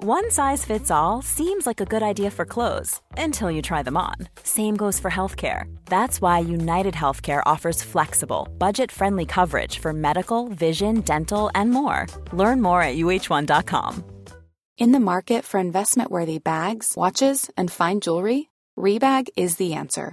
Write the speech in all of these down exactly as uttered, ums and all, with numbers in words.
One size fits all seems like a good idea for clothes until you try them on. Same goes for healthcare. That's why United Healthcare offers flexible, budget-friendly coverage for medical, vision, dental, and more. Learn more at U H one dot com. In the market for investment-worthy bags, watches, and fine jewelry, Rebag is the answer.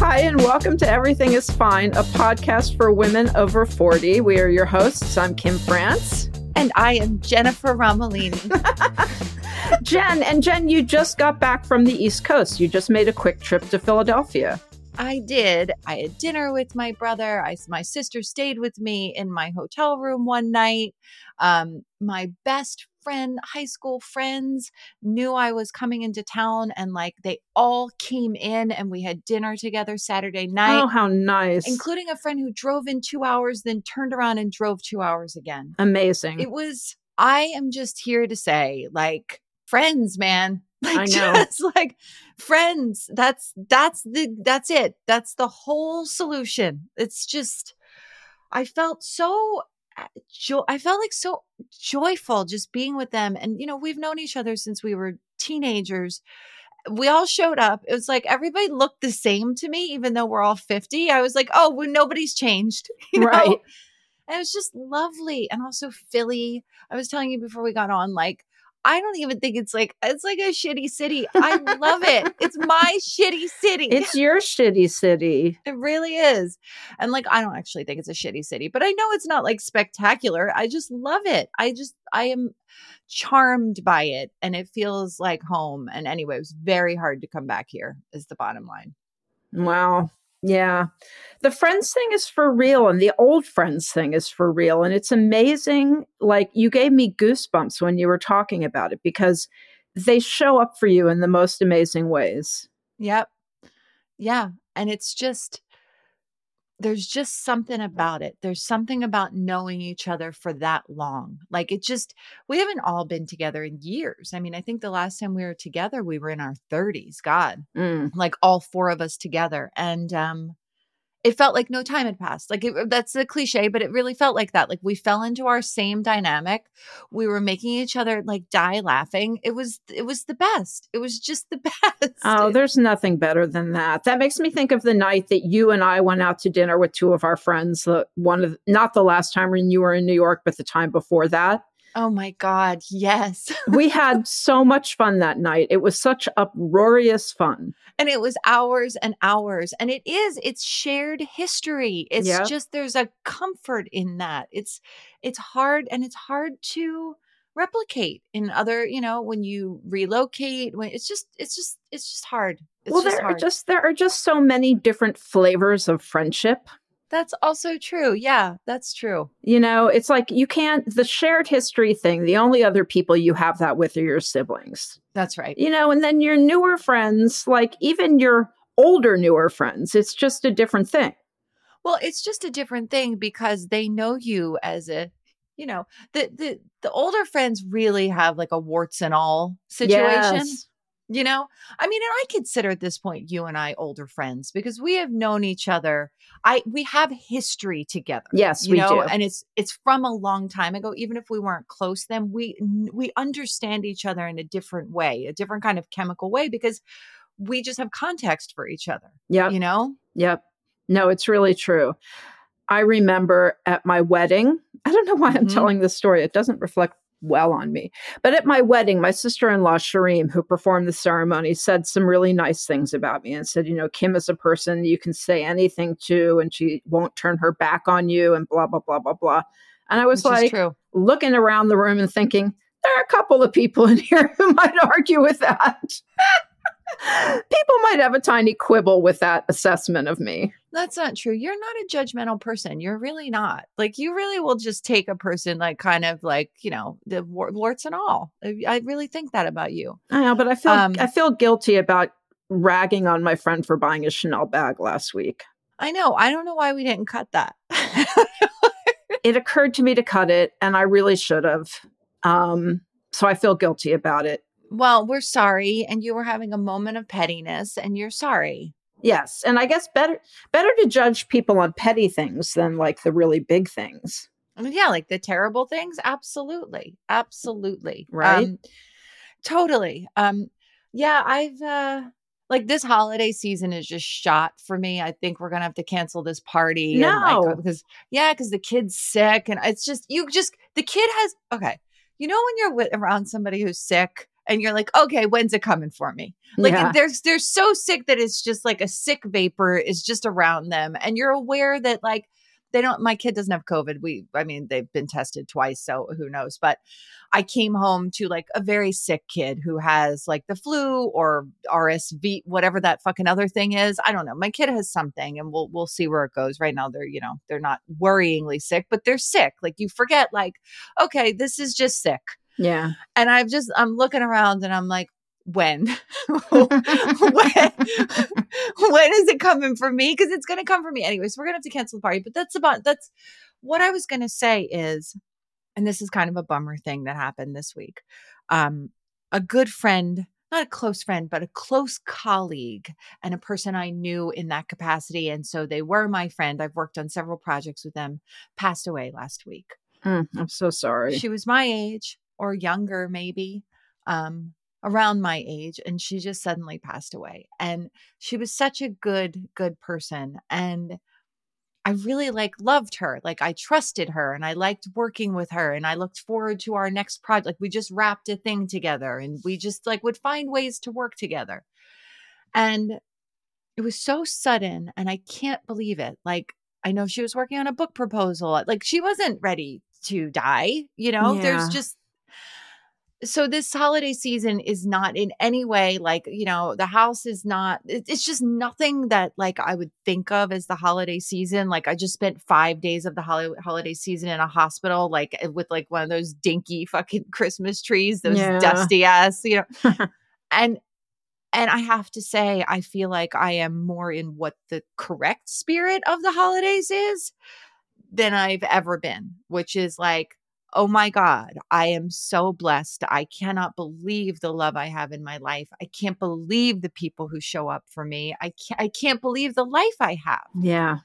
Hi, and welcome to Everything Is Fine, a podcast for women over forty. We are your hosts. I'm Kim France. And I am Jennifer Romolini. Jen, and Jen, you just got back from the East Coast. You just made a quick trip to Philadelphia. I did. I had dinner with my brother. I, my sister stayed with me in my hotel room one night. Um, my best friend, high school friends knew I was coming into town, and like they all came in and we had dinner together Saturday night. Oh, how nice. Including a friend who drove in two hours, then turned around and drove two hours again. Amazing. It was, I am just here to say, like, friends, man. Like, I know. Just like friends. That's, that's the, that's it. That's the whole solution. It's just, I felt so Jo- I felt like so joyful just being with them. And, you know, we've known each other since we were teenagers. We all showed up. It was like everybody looked the same to me, even though we're all fifty. I was like, oh, well, nobody's changed. You know? Right. And it was just lovely. And also Philly. I was telling you before we got on, like, I don't even think it's like, it's like a shitty city. I love it. It's my shitty city. It's your shitty city. It really is. And like, I don't actually think it's a shitty city, but I know it's not like spectacular. I just love it. I just, I am charmed by it. And it feels like home. And anyway, it was very hard to come back here is the bottom line. Wow. Yeah. The friends thing is for real. And the old friends thing is for real. And it's amazing. Like, you gave me goosebumps when you were talking about it because they show up for you in the most amazing ways. Yep. Yeah. And it's just, there's just something about it. There's something about knowing each other for that long. Like, it just, we haven't all been together in years. I mean, I think the last time we were together, we were in our thirties, God, mm. like all four of us together. And, um, it felt like no time had passed. Like it, that's a cliche, but it really felt like that. Like we fell into our same dynamic. We were making each other like die laughing. It was, it was the best. It was just the best. Oh, there's nothing better than that. That makes me think of the night that you and I went out to dinner with two of our friends. The one of, not the last time when you were in New York, but the time before that. Oh my God. Yes. We had so much fun that night. It was such uproarious fun. And it was hours and hours. And it is, it's shared history. It's yeah. just, there's a comfort in that. It's, it's hard and it's hard to replicate in other, you know, when you relocate, when it's just, it's just, it's just hard. It's well, just there hard. are just, there are just so many different flavors of friendship. That's also true. Yeah, that's true. You know, it's like you can't, the shared history thing, the only other people you have that with are your siblings. That's right. You know, and then your newer friends, like even your older, newer friends, it's just a different thing. Well, it's just a different thing because they know you as a, you know, the the, the older friends really have like a warts and all situation. Yes. You know, I mean, and I consider at this point, you and I older friends because we have known each other. I, we have history together. Yes, you we know? do. And it's, it's from a long time ago. Even if we weren't close then, we, we understand each other in a different way, a different kind of chemical way, because we just have context for each other. Yeah. You know? Yep. No, it's really true. I remember at my wedding, I don't know why I'm mm-hmm. telling this story. It doesn't reflect well on me. But at my wedding, my sister-in-law, Shereen, who performed the ceremony, said some really nice things about me and said, you know, Kim is a person you can say anything to and she won't turn her back on you and blah, blah, blah, blah, blah. And I was Which like looking around the room and thinking, there are a couple of people in here who might argue with that. People might have a tiny quibble with that assessment of me. That's not true. You're not a judgmental person. You're really not. Like, you really will just take a person, like, kind of like, you know, the warts and all. I really think that about you. I know, but I feel um, I feel guilty about ragging on my friend for buying a Chanel bag last week. I know. I don't know why we didn't cut that. It occurred to me to cut it, and I really should have. Um, so I feel guilty about it. Well, we're sorry. And you were having a moment of pettiness and you're sorry. Yes. And I guess better better to judge people on petty things than like the really big things. I mean, yeah, like the terrible things. Absolutely. Absolutely. Right. Um, totally. Um, yeah, I've uh, like this holiday season is just shot for me. I think we're going to have to cancel this party. No. And I, because, yeah, because the kid's sick. And it's just you just the kid has. OK, you know, when you're with, around somebody who's sick. And you're like, okay, when's it coming for me? Like yeah. they're, they're so sick that it's just like a sick vapor is just around them. And you're aware that like, they don't, my kid doesn't have COVID. We, I mean, they've been tested twice, so who knows, but I came home to like a very sick kid who has like the flu or R S V, whatever that fucking other thing is. I don't know. My kid has something and we'll, we'll see where it goes. Right now they're, you know, they're not worryingly sick, but they're sick. Like you forget like, okay, this is just sick. Yeah. And I've just, I'm looking around and I'm like, when, when, when is it coming for me? Cause it's going to come for me anyway. So we're going to have to cancel the party, but that's about, that's what I was going to say is, and this is kind of a bummer thing that happened this week. Um, a good friend, not a close friend, but a close colleague and a person I knew in that capacity. And so they were my friend. I've worked on several projects with them, passed away last week. Mm, I'm so sorry. She was my age or younger, maybe, um, around my age. And she just suddenly passed away. And she was such a good, good person. And I really like loved her. Like I trusted her and I liked working with her and I looked forward to our next project. Like we just wrapped a thing together and we just like would find ways to work together. And it was so sudden and I can't believe it. Like, I know she was working on a book proposal. Like she wasn't ready to die, you know, yeah. There's just, so this holiday season is not in any way like, you know, the house is not, it's just nothing that like I would think of as the holiday season. Like I just spent five days of the ho- holiday season in a hospital, like with like one of those dinky fucking Christmas trees, those yeah. dusty ass, you know, and And I have to say, I feel like I am more in what the correct spirit of the holidays is than I've ever been, which is like, oh my God, I am so blessed. I cannot believe the love I have in my life. I can't believe the people who show up for me. I can't, I can't believe the life I have. Yeah.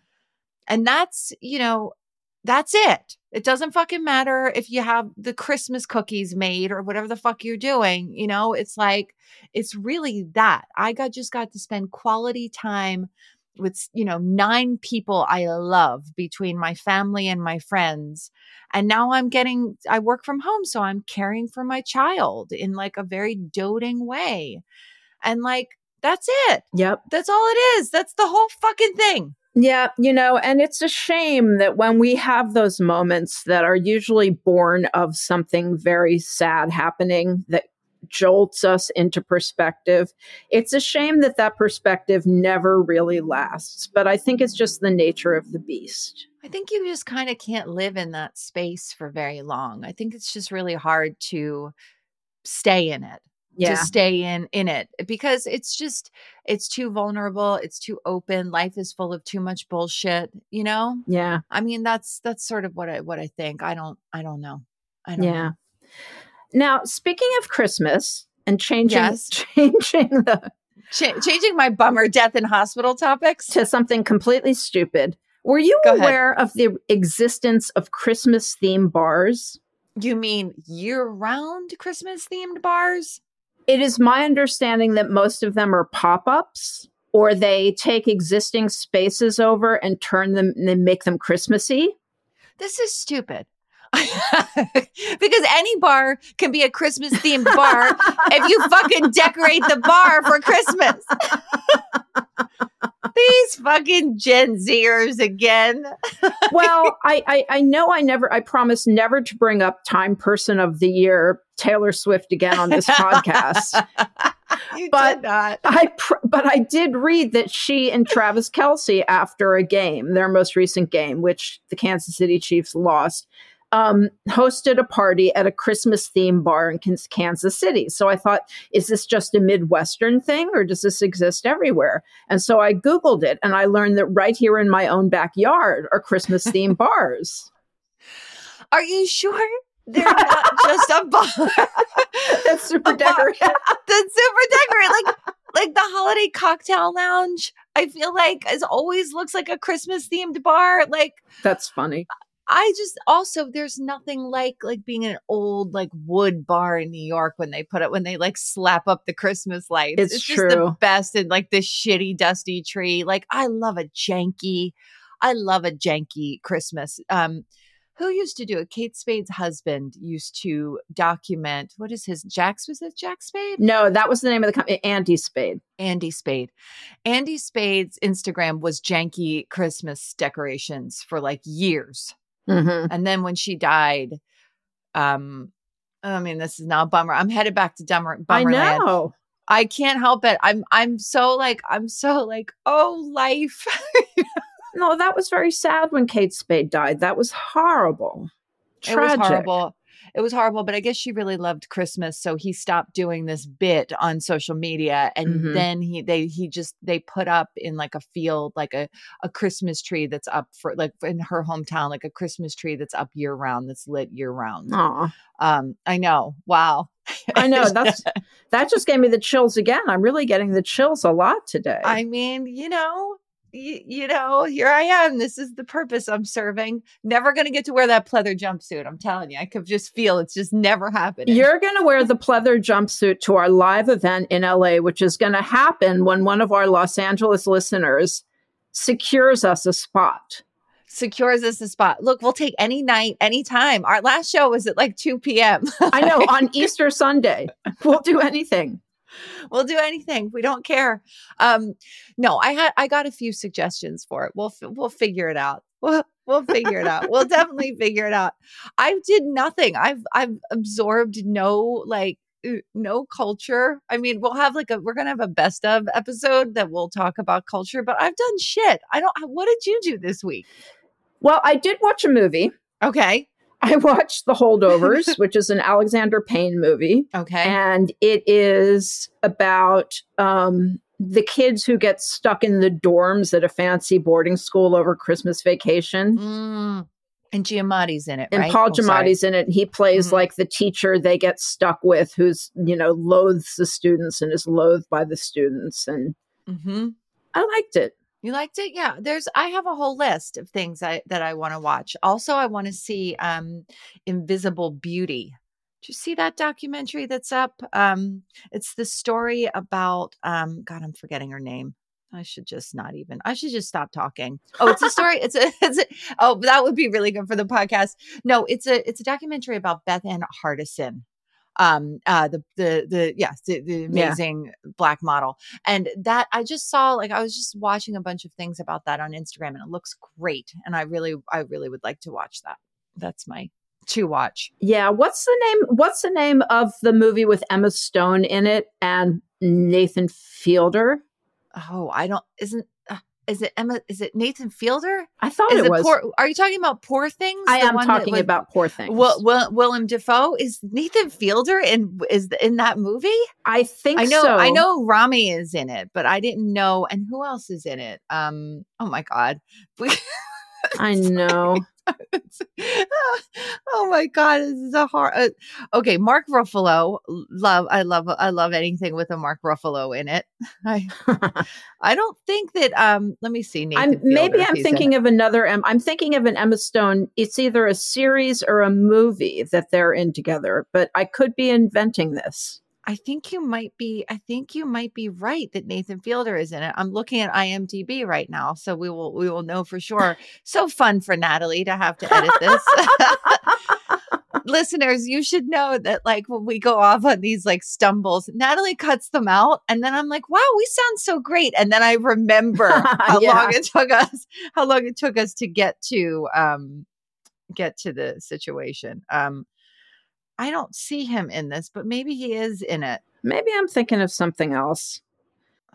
And that's, you know, that's it. It doesn't fucking matter if you have the Christmas cookies made or whatever the fuck you're doing. You know, it's like, it's really that. I got just got to spend quality time with, you know, nine people I love between my family and my friends. And now I'm getting, I work from home. So I'm caring for my child in like a very doting way. And like, that's it. Yep. That's all it is. That's the whole fucking thing. Yeah, you know, and it's a shame that when we have those moments that are usually born of something very sad happening that jolts us into perspective, it's a shame that that perspective never really lasts. But I think it's just the nature of the beast. I think you just kind of can't live in that space for very long. I think it's just really hard to stay in it. Yeah. To stay in, in it because it's just, it's too vulnerable. It's too open. Life is full of too much bullshit, you know? Yeah. I mean, that's, that's sort of what I, what I think. I don't, I don't know. I don't yeah. know. Now, speaking of Christmas and changing, yes. changing the, Ch- changing my bummer death in hospital topics to something completely stupid. Were you Go aware ahead. Of the existence of Christmas themed bars? You mean year round Christmas themed bars? It is my understanding that most of them are pop-ups. or they take existing spaces over and turn them and they make them Christmassy. This is stupid. Because any bar can be a Christmas themed bar if you fucking decorate the bar for Christmas. These fucking Gen Zers again. Well, I, I I know I never, I promise never to bring up Time Person of the Year, Taylor Swift, again on this podcast. You but did not. I pr- but I did read that she and Travis Kelce, after a game, their most recent game, which the Kansas City Chiefs lost, um, hosted a party at a Christmas theme bar in Kansas City. So I thought, is this just a Midwestern thing or does this exist everywhere? And so I Googled it and I learned that right here in my own backyard are Christmas theme bars. Are you sure? They're not just a bar. That's super decorate. That's super decorate. Like, like the holiday cocktail lounge, I feel like, as always, looks like a Christmas themed bar. Like, that's funny. I just also, there's nothing like, like being in an old, like, wood bar in New York when they put it, when they like slap up the Christmas lights. It's, it's true. Just the best. And like this shitty, dusty tree. Like, I love a janky, I love a janky Christmas. Um, Who used to do it? Kate Spade's husband used to document, what is his, Jax, was it Jack Spade? No, that was the name of the company, Andy Spade. Andy Spade. Andy Spade's Instagram was janky Christmas decorations for like years. Mm-hmm. And then when she died, um, I mean, this is now a bummer. I'm headed back to Dumber, Bummerland. I know. I can't help it. I'm, I'm so like, I'm so like, oh, life. No, that was very sad when Kate Spade died. That was horrible. Tragic. It was horrible. It was horrible, but I guess she really loved Christmas, so he stopped doing this bit on social media, and mm-hmm. then he they he just they put up in like a field like a, a Christmas tree that's up for like in her hometown, like a Christmas tree that's up year round, that's lit year round. Aww. Um, I know. Wow. I know. That's that just gave me the chills again. I'm really getting the chills a lot today. I mean, you know. You, you know, here I am. This is the purpose I'm serving. Never going to get to wear that pleather jumpsuit. I'm telling you, I could just feel it's just never happening. You're going to wear the pleather jumpsuit to our live event in L A, which is going to happen when one of our Los Angeles listeners secures us a spot. Secures us a spot. Look, we'll take any night, any time. Our last show was at like two p.m. I know, on Easter Sunday. We'll do anything. We'll do anything. We don't care. Um, no, I had I got a few suggestions for it. We'll f- we'll figure it out. We'll we'll figure it out. We'll definitely figure it out. I did nothing. I've I've absorbed no like no culture. I mean, we'll have like a we're gonna have a best of episode that we'll talk about culture. But I've done shit. I don't. What did you do this week? Well, I did watch a movie. Okay. I watched The Holdovers, which is an Alexander Payne movie. Okay. And it is about um, the kids who get stuck in the dorms at a fancy boarding school over Christmas vacation. Mm. And Giamatti's in it, right? And Paul oh, Giamatti's sorry. in it. He plays mm-hmm. like the teacher they get stuck with who's, you know, loathes the students and is loathed by the students. And mm-hmm. I liked it. You liked it? Yeah. There's, I have a whole list of things I, that I want to watch. Also, I want to see um, Invisible Beauty. Did you see that documentary that's up? Um, it's the story about, um, God, I'm forgetting her name. I should just not even, I should just stop talking. Oh, it's a story. It's a, it's a, oh, that would be really good for the podcast. No, it's a, it's a documentary about Beth Ann Hardison. Um, uh, the, the, the, yes, the, the amazing yeah. black model. And that I just saw, like, I was just watching a bunch of things about that on Instagram and it looks great. And I really, I really would like to watch that. That's my to watch. Yeah. What's the name, what's the name of the movie with Emma Stone in it and Nathan Fielder? Oh, I don't, isn't, uh, is it Emma, is it Nathan Fielder? I thought is it, it was. Poor, are you talking about Poor Things? I the am one talking that, like, about Poor Things. Will, Will, Willem Dafoe? Is Nathan Fielder in is in that movie? I think I know, so. I know Rami is in it, but I didn't know. And who else is in it? Um. Oh, my God. I know. Oh, my God. This is a hard. Uh, okay. Mark Ruffalo. Love. I love. I love anything with a Mark Ruffalo in it. I, I don't think that. Um, let me see. Nathan I'm, maybe I'm thinking of another. Um, I'm thinking of an Emma Stone. It's either a series or a movie that they're in together, but I could be inventing this. I think you might be, I think you might be right that Nathan Fielder is in it. I'm looking at I M D B right now, so we will, we will know for sure. So fun for Natalie to have to edit this. Listeners, you should know that, like, when we go off on these like stumbles, Natalie cuts them out, and then I'm like, wow, we sound so great. And then I remember how yeah. long it took us, how long it took us to get to, um, get to the situation. Um, I don't see him in this, but maybe he is in it. Maybe I'm thinking of something else.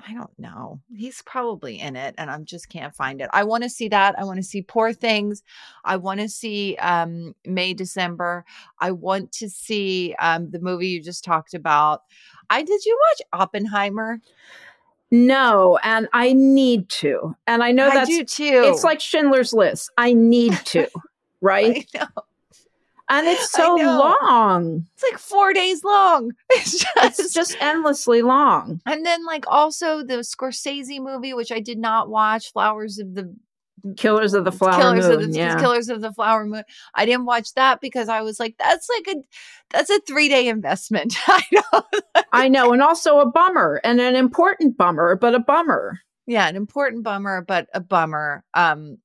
I don't know. He's probably in it, and I just can't find it. I want to see that. I want to see Poor Things. I want to see um, May, December. I want to see um, the movie you just talked about. I did you watch Oppenheimer? No, and I need to. And I know that's I do too. It's like Schindler's List. I need to, right? I know. And it's so long. It's like four days long. It's just, it's just endlessly long. And then, like, also the Scorsese movie, which I did not watch, Flowers of the Killers of the Flower Killers Moon. Of the, yeah. Killers of the Flower Moon. I didn't watch that because I was like, that's like a that's a three day investment. I know. I know, and also a bummer, and an important bummer, but a bummer. Yeah, an important bummer, but a bummer. Um.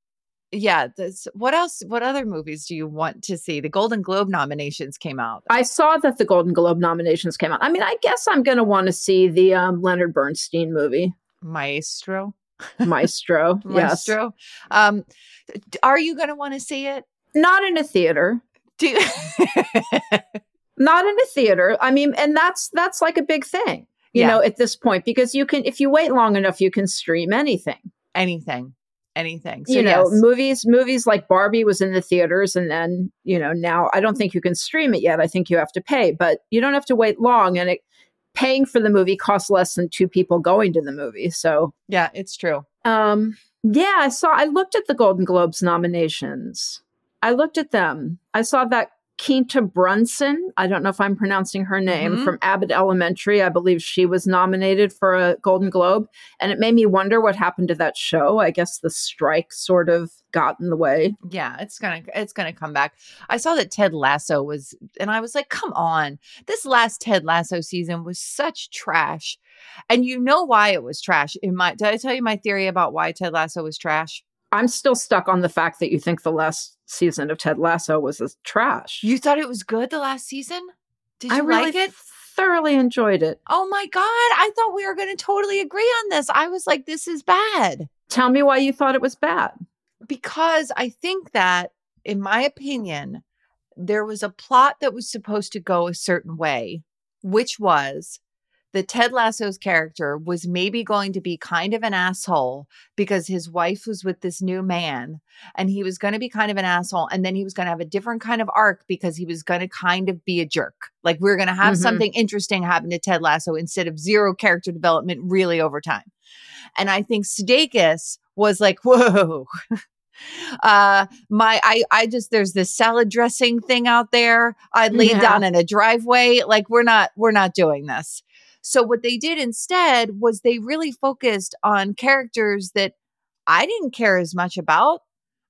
Yeah. This, what else? What other movies do you want to see? The Golden Globe nominations came out. I saw that the Golden Globe nominations came out. I mean, I guess I'm going to want to see the um, Leonard Bernstein movie. Maestro. Maestro. Yes. Maestro. Um, are you going to want to see it? Not in a theater. Do you- Not in a theater. I mean, and that's that's like a big thing, you yeah. know, at this point, because you can, if you wait long enough, you can stream anything. Anything. Anything. So, you know, yes. movies, movies like Barbie was in the theaters, and then, you know, now I don't think you can stream it yet. I think you have to pay, but you don't have to wait long. And it, paying for the movie costs less than two people going to the movie. So yeah, it's true. Um, yeah, I saw, I looked at the Golden Globes nominations. I looked at them. I saw that Quinta Brunson, I don't know if I'm pronouncing her name, mm-hmm. from Abbott Elementary. I believe she was nominated for a Golden Globe. And it made me wonder what happened to that show. I guess the strike sort of got in the way. Yeah, it's going to it's gonna come back. I saw that Ted Lasso was, and I was like, come on. This last Ted Lasso season was such trash. And you know why it was trash. In my, did I tell you my theory about why Ted Lasso was trash? I'm still stuck on the fact that you think the last season of Ted Lasso was trash. You thought it was good the last season? Did you I really like it? Thoroughly enjoyed it. Oh my God. I thought we were going to totally agree on this. I was like, this is bad. Tell me why you thought it was bad. Because I think that, in my opinion, there was a plot that was supposed to go a certain way, which was that Ted Lasso's character was maybe going to be kind of an asshole because his wife was with this new man, and he was going to be kind of an asshole. And then he was going to have a different kind of arc because he was going to kind of be a jerk. Like, we we're going to have mm-hmm. something interesting happen to Ted Lasso instead of zero character development really over time. And I think Sudeikis was like, whoa. Uh, my, I, I just, there's this salad dressing thing out there. I laid yeah. down in a driveway. Like, we're not, we're not doing this. So what they did instead was they really focused on characters that I didn't care as much about.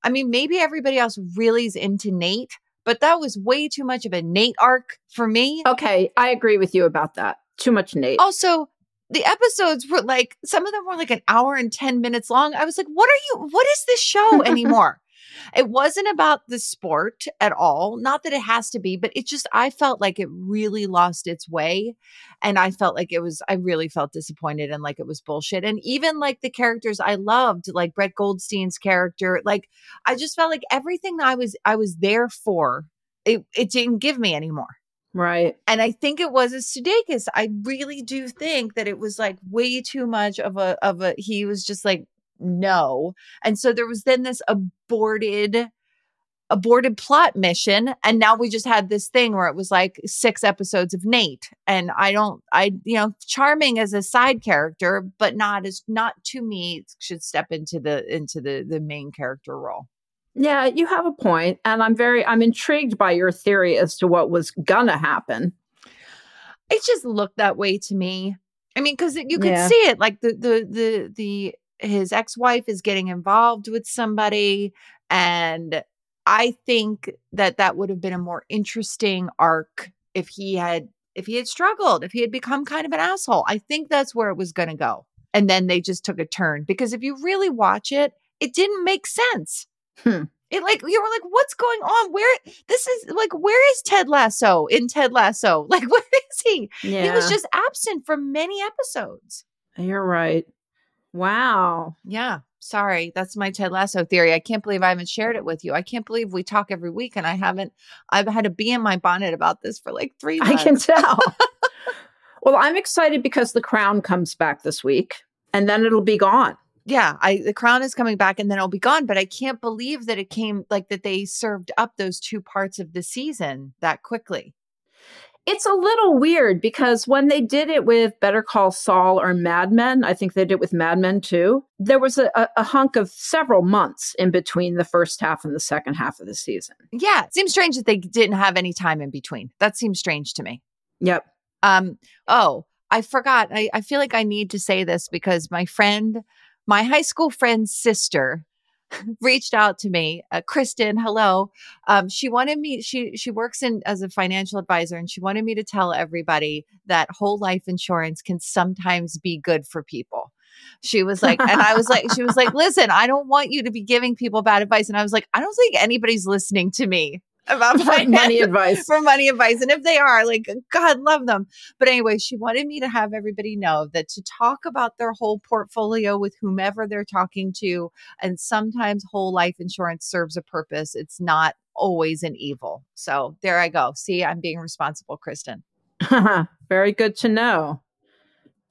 I mean, maybe everybody else really's into Nate, but that was way too much of a Nate arc for me. Okay, I agree with you about that. Too much Nate. Also, the episodes were like, some of them were like an hour and ten minutes long. I was like, what are you, what is this show anymore? It wasn't about the sport at all. Not that it has to be, but it just, I felt like it really lost its way. And I felt like it was, I really felt disappointed and like it was bullshit. And even like the characters I loved, like Brett Goldstein's character, like I just felt like everything that I was, I was there for, it, it didn't give me anymore. Right. And I think it was a Sudeikis. I really do think that it was like way too much of a, of a, he was just like, no. And so there was then this aborted, aborted plot mission. And now we just had this thing where it was like six episodes of Nate. And I don't, I, you know, charming as a side character, but not as, not to me, should step into the, into the, the main character role. Yeah, you have a point. And I'm very, I'm intrigued by your theory as to what was gonna happen. It just looked that way to me. I mean, cause you could yeah. see it like the, the, the, the, his ex-wife is getting involved with somebody. And I think that that would have been a more interesting arc if he had if he had struggled, if he had become kind of an asshole. I think that's where it was going to go. And then they just took a turn, because if you really watch it, it didn't make sense. Hmm. It like, you were like, what's going on? Where this is like, where is Ted Lasso in Ted Lasso? Like, where is he? Yeah. He was just absent from many episodes. You're right. Wow. Yeah. Sorry. That's my Ted Lasso theory. I can't believe I haven't shared it with you. I can't believe we talk every week and I haven't, I've had a bee in my bonnet about this for like three months. I can tell. Well, I'm excited because The Crown comes back this week and then it'll be gone. Yeah, I, The Crown is coming back and then it'll be gone. But I can't believe that it came, like that they served up those two parts of the season that quickly. It's a little weird because when they did it with Better Call Saul or Mad Men, I think they did it with Mad Men too, there was a, a hunk of several months in between the first half and the second half of the season. Yeah, it seems strange that they didn't have any time in between. That seems strange to me. Yep. Um. Oh, I forgot. I, I feel like I need to say this because my friend, my high school friend's sister reached out to me, uh, Kristen. Hello. Um, she wanted me, she, she works in as a financial advisor, and she wanted me to tell everybody that whole life insurance can sometimes be good for people. She was like, and I was like, she was like, listen, I don't want you to be giving people bad advice. And I was like, I don't think anybody's listening to me about my money advice for money advice. And if they are, like, God love them. But anyway, she wanted me to have everybody know that to talk about their whole portfolio with whomever they're talking to. And sometimes whole life insurance serves a purpose. It's not always an evil. So there I go. See, I'm being responsible, Kristen. Very good to know.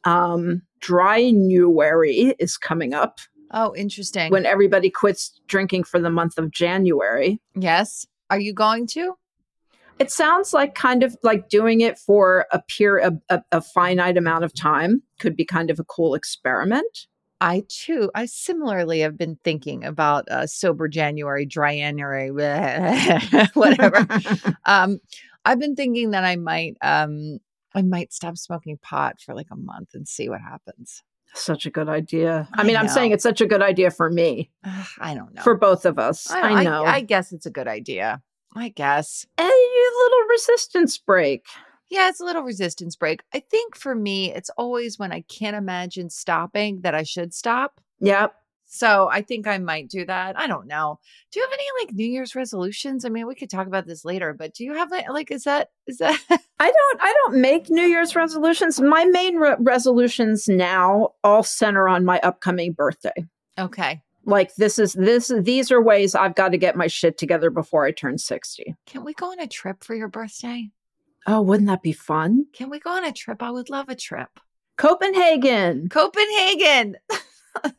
Um, Dry January is coming up. Oh, interesting. When everybody quits drinking for the month of January. Yes. Are you going to? It sounds like kind of like doing it for a pure, a, a, a finite amount of time could be kind of a cool experiment. I too, I similarly have been thinking about uh, sober January, dry January, whatever. um, I've been thinking that I might, um, I might stop smoking pot for like a month and see what happens. Such a good idea. I, I mean, know. I'm saying it's such a good idea for me. Ugh, I don't know. For both of us. I, I know. I, I guess it's a good idea. I guess. A little resistance break. Yeah, it's a little resistance break. I think for me, it's always when I can't imagine stopping that I should stop. Yep. So I think I might do that. I don't know. Do you have any like New Year's resolutions? I mean, we could talk about this later, but do you have like, is that, is that? I don't, I don't make New Year's resolutions. My main re- resolutions now all center on my upcoming birthday. Okay. Like this is, this, these are ways I've got to get my shit together before I turn sixty. Can we go on a trip for your birthday? Oh, wouldn't that be fun? Can we go on a trip? I would love a trip. Copenhagen. Copenhagen.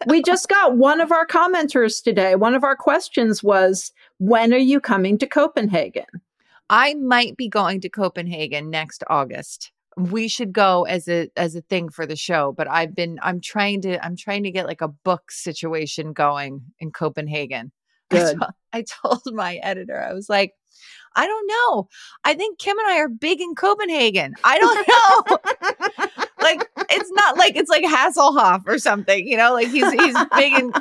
We just got one of our commenters today. One of our questions was, when are you coming to Copenhagen? I might be going to Copenhagen next August. We should go as a as a thing for the show, but I've been I'm trying to I'm trying to get like a book situation going in Copenhagen. Good. I, t- I told my editor, I was like, I don't know. I think Kim and I are big in Copenhagen. I don't know. Like, it's not like, it's like Hasselhoff or something, you know, like he's, he's big and,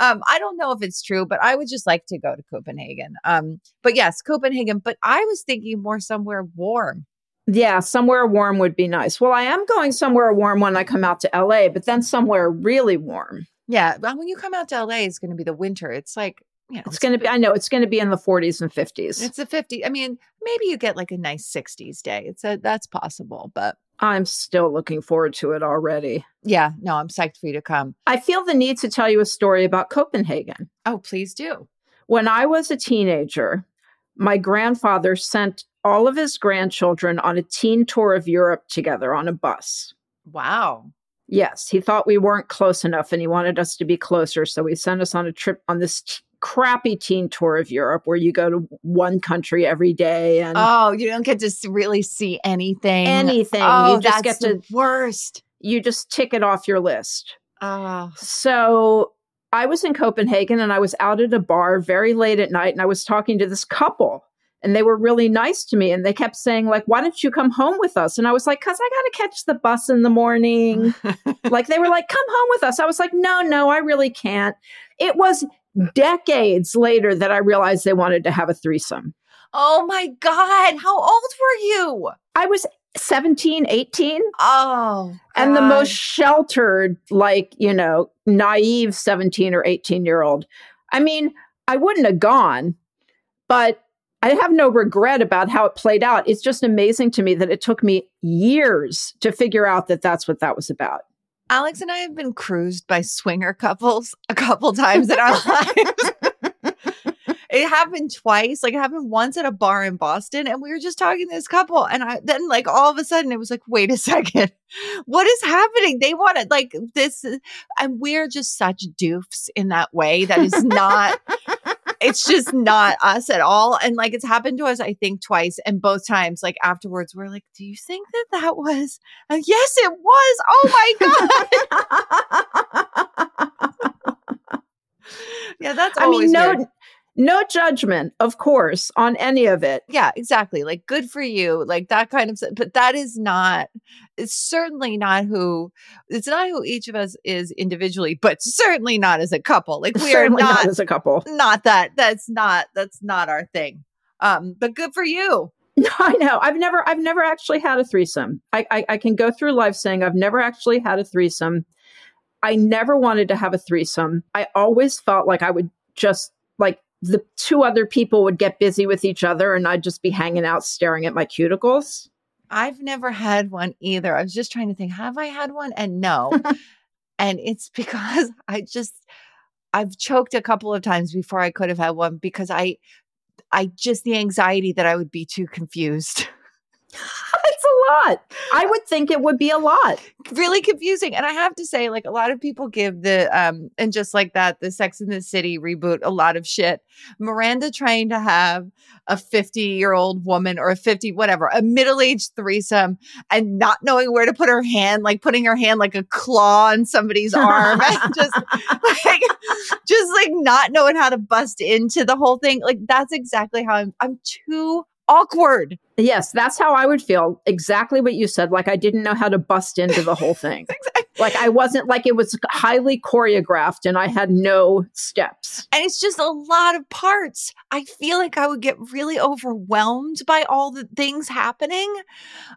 um, I don't know if it's true, but I would just like to go to Copenhagen. Um, but yes, Copenhagen, but I was thinking more somewhere warm. Yeah. Somewhere warm would be nice. Well, I am going somewhere warm when I come out to L A, but then somewhere really warm. Yeah. Well, when you come out to L A, it's going to be the winter. It's like, you know, it's, it's going to be, I know it's going to be in the forties and fifties. It's the fifties. I mean, maybe you get like a nice sixties day. It's a, that's possible, but. I'm still looking forward to it already. Yeah. No, I'm psyched for you to come. I feel the need to tell you a story about Copenhagen. Oh, please do. When I was a teenager, my grandfather sent all of his grandchildren on a teen tour of Europe together on a bus. Wow. Yes. He thought we weren't close enough and he wanted us to be closer. So he sent us on a trip on this t- crappy teen tour of Europe where you go to one country every day. And oh, you don't get to really see anything. Anything. Oh, you just that's get to, the worst. You just tick it off your list. Oh. So I was in Copenhagen and I was out at a bar very late at night and I was talking to this couple and they were really nice to me and they kept saying like, why don't you come home with us? And I was like, cause I got to catch the bus in the morning. Like they were like, come home with us. I was like, no, no, I really can't. It was decades later that I realized they wanted to have a threesome. Oh my God. How old were you? I was seventeen, eighteen. Oh. God. And the most sheltered, like, you know, naive seventeen or eighteen year old. I mean, I wouldn't have gone, but I have no regret about how it played out. It's just amazing to me that it took me years to figure out that that's what that was about. Alex and I have been cruised by swinger couples a couple times in our lives. It happened twice. Like, it happened once at a bar in Boston, and we were just talking to this couple. And I then, like, all of a sudden it was like, wait a second, what is happening? They wanted like this. And we're just such doofs in that way. That is not, it's just not us at all. And like, it's happened to us, I think, twice. And both times, like, afterwards, we're like, do you think that that was? And yes, it was. Oh my God. Yeah, that's always I mean, weird. no. No judgment, of course, on any of it. Yeah, exactly. Like, good for you. Like, that kind of, but that is not, it's certainly not who, it's not who each of us is individually, but certainly not as a couple. Like, we certainly are not, not as a couple. Not that, that's not, that's not our thing. Um, but good for you. No, I know. I've never, I've never actually had a threesome. I, I, I can go through life saying I've never actually had a threesome. I never wanted to have a threesome. I always felt like I would just, like, the two other people would get busy with each other and I'd just be hanging out staring at my cuticles. I've never had one either. I was just trying to think, have I had one? And no. And it's because I just, I've choked a couple of times before I could have had one because I, I just, the anxiety that I would be too confused. It's a lot. I would think it would be a lot. Really confusing. And I have to say, like, a lot of people give the, um, and just like that, the Sex and the City reboot, a lot of shit. Miranda trying to have a fifty year old woman or a fifty, whatever, a middle-aged threesome and not knowing where to put her hand, like putting her hand like a claw on somebody's arm and just like, just like not knowing how to bust into the whole thing. Like, that's exactly how I'm, I'm too awkward. Yes, that's how I would feel. Exactly what you said. Like, I didn't know how to bust into the whole thing. Exactly. Like, I wasn't, like, it was highly choreographed and I had no steps. And it's just a lot of parts. I feel like I would get really overwhelmed by all the things happening.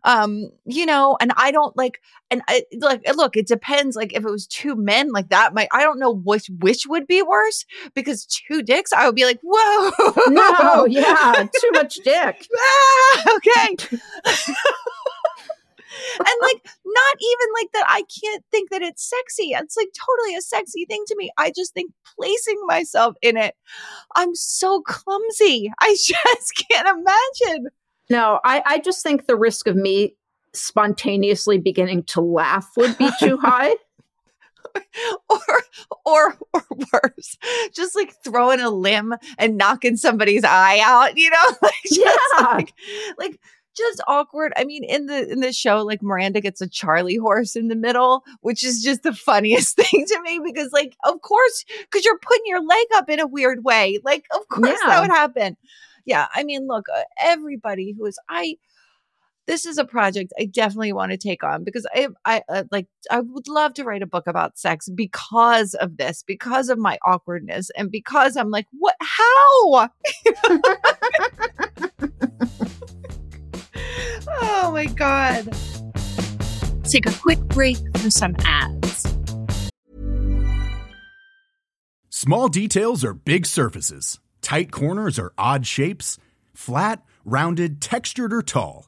Um, you know, and I don't like, and I, like, look, it depends. Like, if it was two men like that, my, I don't know which, which would be worse, because two dicks, I would be like, whoa. No, yeah, too much dick. Ah, okay. And like, not even like that, I can't think that it's sexy. It's like totally a sexy thing to me. I just think placing myself in it, I'm so clumsy. I just can't imagine. No, I, I just think the risk of me spontaneously beginning to laugh would be too high. Or, or, or worse, just like throwing a limb and knocking somebody's eye out, you know, like, just yeah. like, like, just awkward. I mean, in the, in the show, like, Miranda gets a Charlie horse in the middle, which is just the funniest thing to me because, like, of course, because you're putting your leg up in a weird way. Like, of course yeah. that would happen. Yeah. I mean, look, everybody who is, I, this is a project I definitely want to take on because I, I uh, like, I would love to write a book about sex because of this, because of my awkwardness, and because I'm like, what, how? Oh my God. Let's take a quick break for some ads. Small details are big surfaces. Tight corners are odd shapes. Flat, rounded, textured, or tall.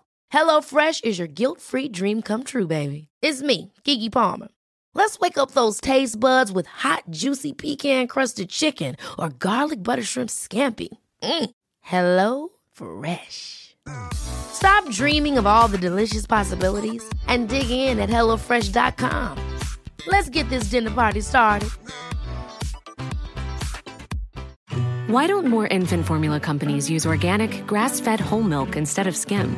HelloFresh is your guilt-free dream come true, baby. It's me, Keke Palmer. Let's wake up those taste buds with hot, juicy pecan-crusted chicken or garlic butter shrimp scampi. Mm. HelloFresh. Stop dreaming of all the delicious possibilities and dig in at HelloFresh dot com. Let's get this dinner party started. Why don't more infant formula companies use organic, grass-fed whole milk instead of skim?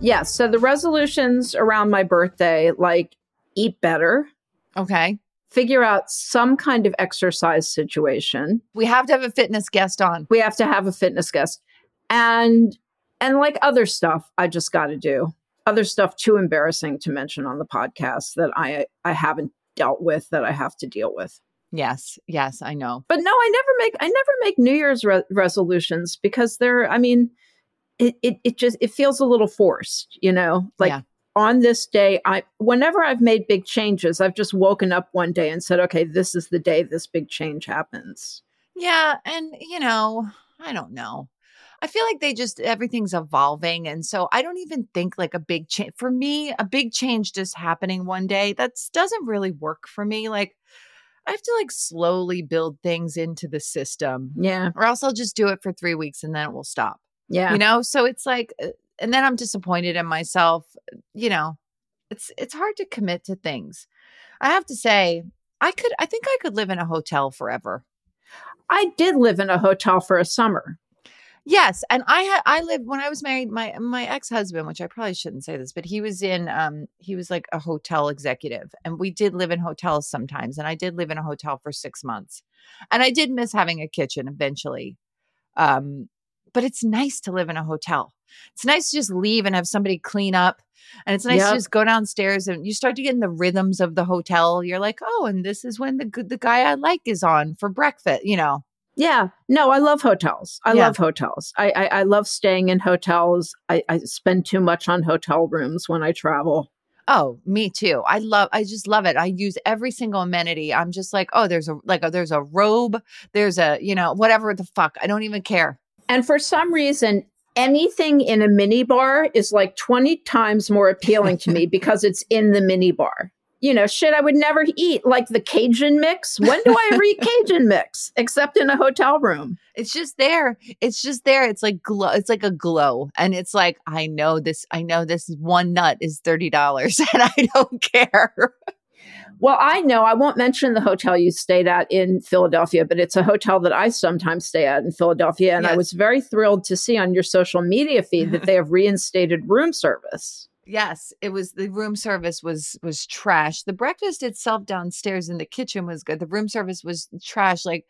Yeah, so the resolutions around my birthday, like eat better. Okay. Figure out some kind of exercise situation. We have to have a fitness guest on. We have to have a fitness guest. And and like other stuff I just got to do. Other stuff too embarrassing to mention on the podcast that I I haven't dealt with that I have to deal with. Yes. Yes, I know. But no, I never make I never make New Year's re- resolutions because they're, I mean, it, it it just it feels a little forced, you know, like yeah. On this day, I whenever I've made big changes, I've just woken up one day and said, OK, this is the day this big change happens. Yeah. And, you know, I don't know. I feel like they just, everything's evolving. And so I don't even think like a big change for me, a big change just happening one day, that doesn't really work for me. Like I have to like slowly build things into the system. Yeah. Or else I'll just do it for three weeks and then it will stop. Yeah. You know, so it's like, and then I'm disappointed in myself. You know, it's, it's hard to commit to things. I have to say, I could, I think I could live in a hotel forever. I did live in a hotel for a summer. Yes. And I had, I lived when I was married, my, my ex-husband, which I probably shouldn't say this, but he was in, um, he was like a hotel executive and we did live in hotels sometimes. And I did live in a hotel for six months and I did miss having a kitchen eventually. Um, but it's nice to live in a hotel. It's nice to just leave and have somebody clean up. And it's nice yep. to just go downstairs and you start to get in the rhythms of the hotel. You're like, oh, and this is when the the guy I like is on for breakfast, you know? Yeah. No, I love hotels. I yeah. love hotels. I, I I love staying in hotels. I, I spend too much on hotel rooms when I travel. Oh, me too. I love, I just love it. I use every single amenity. I'm just like, oh, there's a, like, oh, there's a robe. There's a, you know, whatever the fuck. I don't even care. And for some reason, anything in a minibar is like twenty times more appealing to me because it's in the minibar. You know, shit I would never eat, like the Cajun mix. When do I ever eat Cajun mix? Except in a hotel room. It's just there. It's just there. It's like glow. It's like a glow. And it's like, I know this. I know this one nut is thirty dollars and I don't care. Well, I know I won't mention the hotel you stayed at in Philadelphia, but it's a hotel that I sometimes stay at in Philadelphia. And yes. I was very thrilled to see on your social media feed that they have reinstated room service. Yes, it was the room service was was trash. The breakfast itself downstairs in the kitchen was good. The room service was trash, like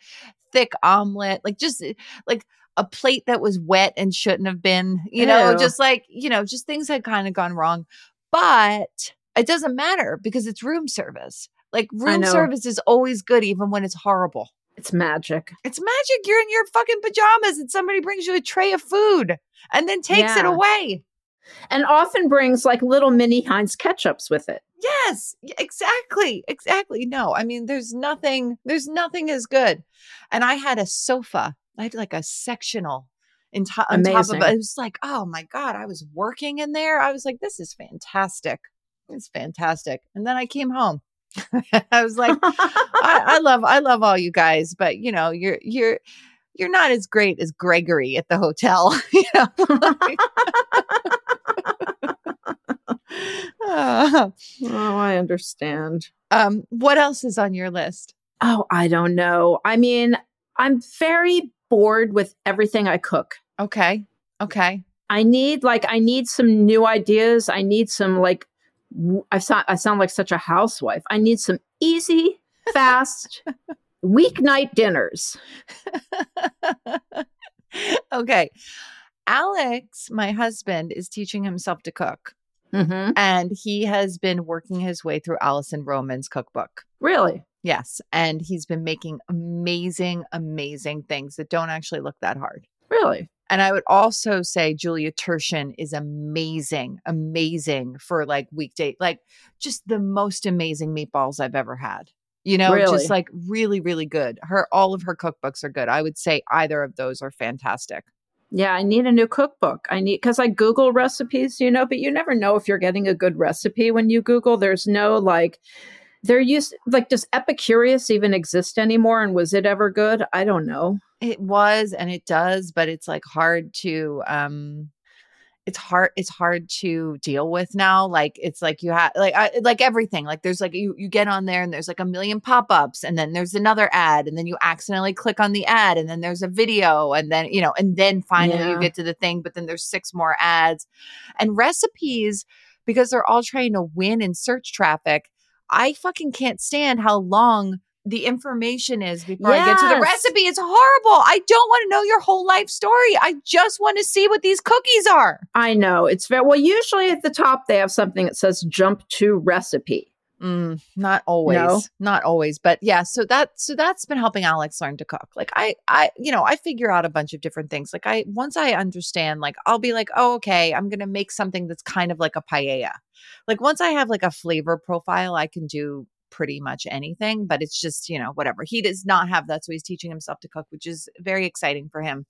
thick omelet, like just like a plate that was wet and shouldn't have been, you Ew. know, just like, you know, just things had kind of gone wrong. But it doesn't matter because it's room service. Like room service is always good, even when it's horrible. It's magic. It's magic. You're in your fucking pajamas and somebody brings you a tray of food and then takes yeah. it away. And often brings like little mini Heinz ketchups with it. Yes, exactly. Exactly. No, I mean, there's nothing, there's nothing as good. And I had a sofa. I had like a sectional in to- on top of it. It was like, oh my God, I was working in there. I was like, this is fantastic. It's fantastic. And then I came home. I was like, I, I love, I love all you guys, but you know, you're, you're, you're not as great as Gregory at the hotel. You know? Like, uh, oh, I understand. Um, what else is on your list? Oh, I don't know. I mean, I'm very bored with everything I cook. Okay. Okay. I need like, I need some new ideas. I need some like, I sound, I sound like such a housewife. I need some easy, fast, weeknight dinners. Okay. Alex, my husband, is teaching himself to cook. Mm-hmm. And he has been working his way through Alison Roman's cookbook. Really? Yes. And he's been making amazing, amazing things that don't actually look that hard. Really? And I would also say Julia Tertian is amazing, amazing for like weekday, like just the most amazing meatballs I've ever had. You know, really? Just like really, really good. Her, all of her cookbooks are good. I would say either of those are fantastic. Yeah, I need a new cookbook. I need, because I Google recipes, you know, but you never know if you're getting a good recipe when you Google. There's no like, they're used, like, does Epicurious even exist anymore? And was it ever good? I don't know. It was, and it does, but it's like hard to, um, it's hard, it's hard to deal with now. Like, it's like you have, like, I, like everything, like there's like, you, you get on there and there's like a million pop-ups, and then there's another ad, and then you accidentally click on the ad, and then there's a video, and then, you know, and then finally yeah. you get to the thing, but then there's six more ads. And recipes, because they're all trying to win in search traffic, I fucking can't stand how long the information is before yes. I get to the recipe. It's horrible. I don't want to know your whole life story. I just want to see what these cookies are. I know. It's very, well, usually at the top, they have something that says jump to recipe. Mm, not always, no. not always. But yeah, so that, so that's been helping Alex learn to cook. Like I, I, you know, I figure out a bunch of different things. Like I, once I understand, like, I'll be like, oh, okay, I'm going to make something that's kind of like a paella. Like once I have like a flavor profile, I can do pretty much anything, but it's just, you know, whatever. He does not have that. So he's teaching himself to cook, which is very exciting for him.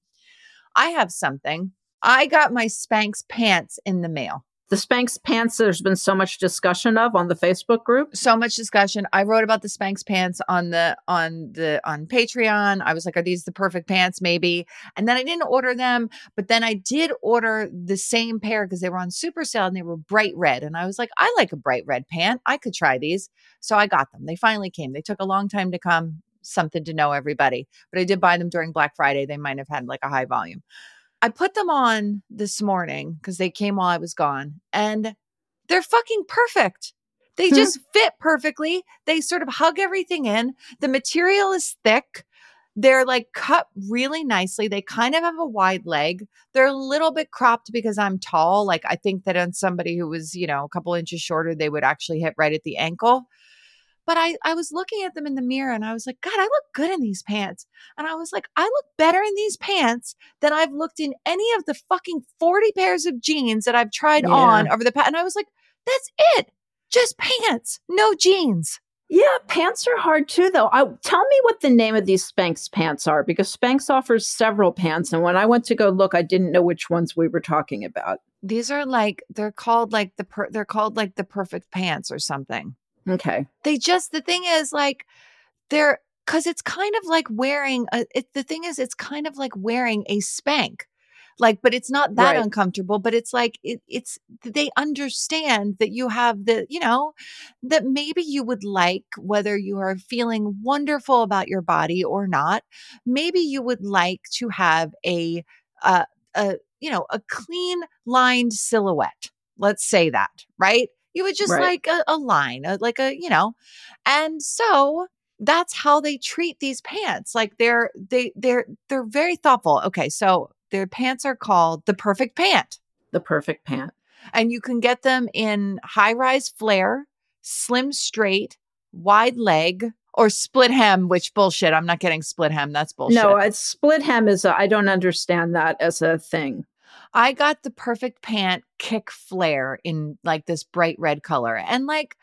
I have something. I got my Spanx pants in the mail. The Spanx pants, there's been so much discussion of on the Facebook group. So much discussion. I wrote about the Spanx pants on the on the on Patreon. I was like, are these the perfect pants? Maybe. And then I didn't order them, but then I did order the same pair because they were on super sale and they were bright red. And I was like, I like a bright red pant. I could try these. So I got them. They finally came. They took a long time to come. Something to know, everybody. But I did buy them during Black Friday. They might have had like a high volume. I put them on this morning because they came while I was gone, and they're fucking perfect. They mm-hmm. just fit perfectly. They sort of hug everything in. The material is thick. They're like cut really nicely. They kind of have a wide leg. They're a little bit cropped because I'm tall. Like I think that on somebody who was, you know, a couple inches shorter, they would actually hit right at the ankle. But I, I was looking at them in the mirror and I was like, God, I look good in these pants. And I was like, I look better in these pants than I've looked in any of the fucking forty pairs of jeans that I've tried yeah. on over the past. And I was like, that's it. Just pants, no jeans. Yeah, pants are hard too, though. I, tell me what the name of these Spanx pants are, because Spanx offers several pants. And when I went to go look, I didn't know which ones we were talking about. These are like, they're called like the, per, they're called like the perfect pants or something. Okay. They just, the thing is like they're, cause it's kind of like wearing a, it, the thing is, it's kind of like wearing a Spanx, like, but it's not that right. uncomfortable, but it's like, it, it's, they understand that you have the, you know, that maybe you would like, whether you are feeling wonderful about your body or not, maybe you would like to have a, uh, a, you know, a clean lined silhouette. Let's say that, right? You would just right. like a, a line, a, like a, you know, and so that's how they treat these pants. Like they're, they, they're, they're very thoughtful. Okay. So their pants are called the perfect pant, the perfect pant. And you can get them in high rise flare, slim, straight, wide leg, or split hem, which bullshit. I'm not getting split hem. That's bullshit. No, it's split hem is a, I don't understand that as a thing. I got the perfect pant kick flare in like this bright red color. And like,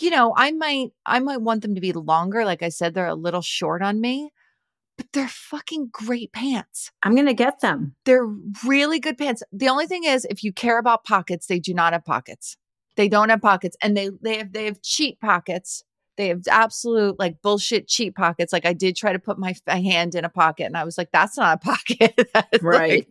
you know, I might, I might want them to be longer. Like I said, they're a little short on me, but they're fucking great pants. I'm going to get them. They're really good pants. The only thing is, if you care about pockets, they do not have pockets. They don't have pockets, and they, they have, they have cheap pockets. They have absolute like bullshit cheap pockets. Like I did try to put my, my hand in a pocket and I was like, that's not a pocket. Right. Like,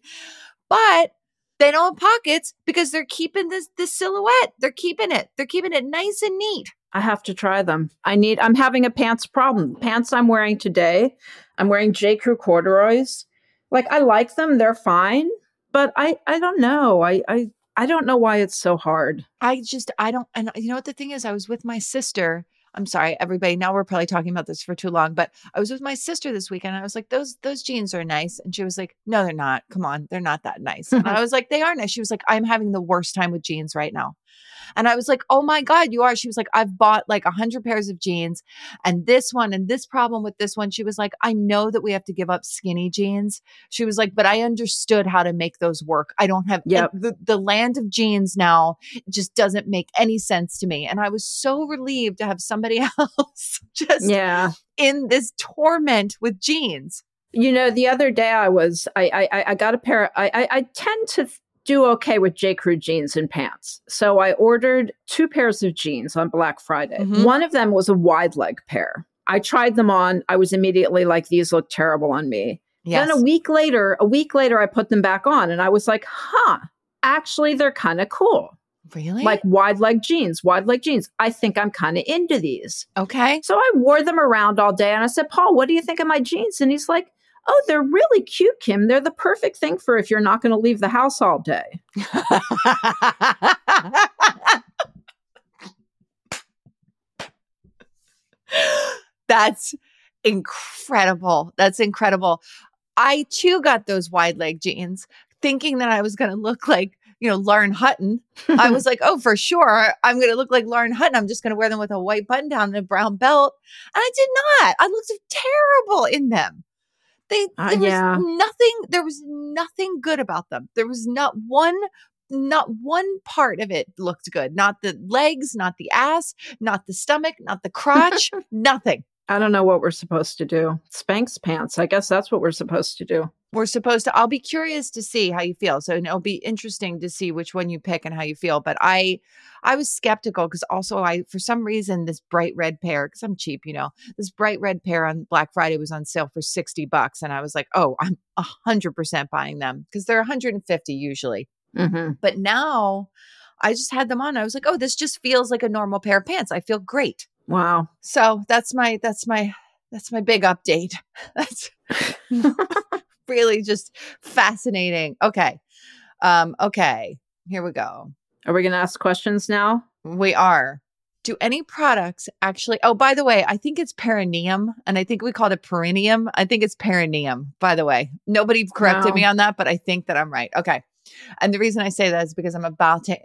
but they don't have pockets because they're keeping this, this silhouette. They're keeping it. They're keeping it nice and neat. I have to try them. I need, I'm having a pants problem. Pants I'm wearing today, I'm wearing J. Crew corduroys. Like I like them. They're fine, but I, I don't know. I, I, I don't know why it's so hard. I just, I don't, and you know what the thing is? I was with my sister. I'm sorry, everybody. Now we're probably talking about this for too long, but I was with my sister this weekend. I was like, those, those jeans are nice. And she was like, no, they're not. Come on. They're not that nice. And I was like, they are nice. She was like, I'm having the worst time with jeans right now. And I was like, oh my God, you are. She was like, I've bought like a hundred pairs of jeans and this one and this problem with this one. She was like, I know that we have to give up skinny jeans. She was like, but I understood how to make those work. I don't have yep. the, the land of jeans now just doesn't make any sense to me. And I was so relieved to have somebody else just yeah. in this torment with jeans. You know, the other day I was, I I, I got a pair, of, I, I tend to do okay with J. Crew jeans and pants. So I ordered two pairs of jeans on Black Friday. Mm-hmm. One of them was a wide leg pair. I tried them on. I was immediately like, these look terrible on me. Yes. Then a week later, a week later, I put them back on and I was like, huh, actually, they're kind of cool. Really? Like wide leg jeans, wide leg jeans. I think I'm kind of into these. Okay. So I wore them around all day and I said, Paul, what do you think of my jeans? And he's like, oh, they're really cute, Kim. They're the perfect thing for if you're not going to leave the house all day. That's incredible. That's incredible. I too got those wide leg jeans thinking that I was going to look like, you know, Lauren Hutton. I was like, oh, for sure. I'm going to look like Lauren Hutton. I'm just going to wear them with a white button down and a brown belt. And I did not. I looked terrible in them. They, there uh, yeah. was nothing, there was nothing good about them. There was not one, not one part of it looked good. Not the legs, not the ass, not the stomach, not the crotch, nothing. I don't know what we're supposed to do. Spanx pants. I guess that's what we're supposed to do. We're supposed to, I'll be curious to see how you feel. So it'll be interesting to see which one you pick and how you feel. But I, I was skeptical because also I, for some reason, this bright red pair, because I'm cheap, you know, this bright red pair on Black Friday was on sale for sixty bucks. And I was like, oh, I'm a hundred percent buying them because they're one hundred fifty usually. Mm-hmm. But now I just had them on. I was like, oh, this just feels like a normal pair of pants. I feel great. Wow. So that's my, that's my, that's my big update. That's really just fascinating. Okay. Um, okay. Here we go. Are we going to ask questions now? We are. Do any products actually... Oh, by the way, I think it's perineum. And I think we called it perineum. I think it's perineum, by the way. Nobody corrected no. me on that, but I think that I'm right. Okay. And the reason I say that is because I'm about to...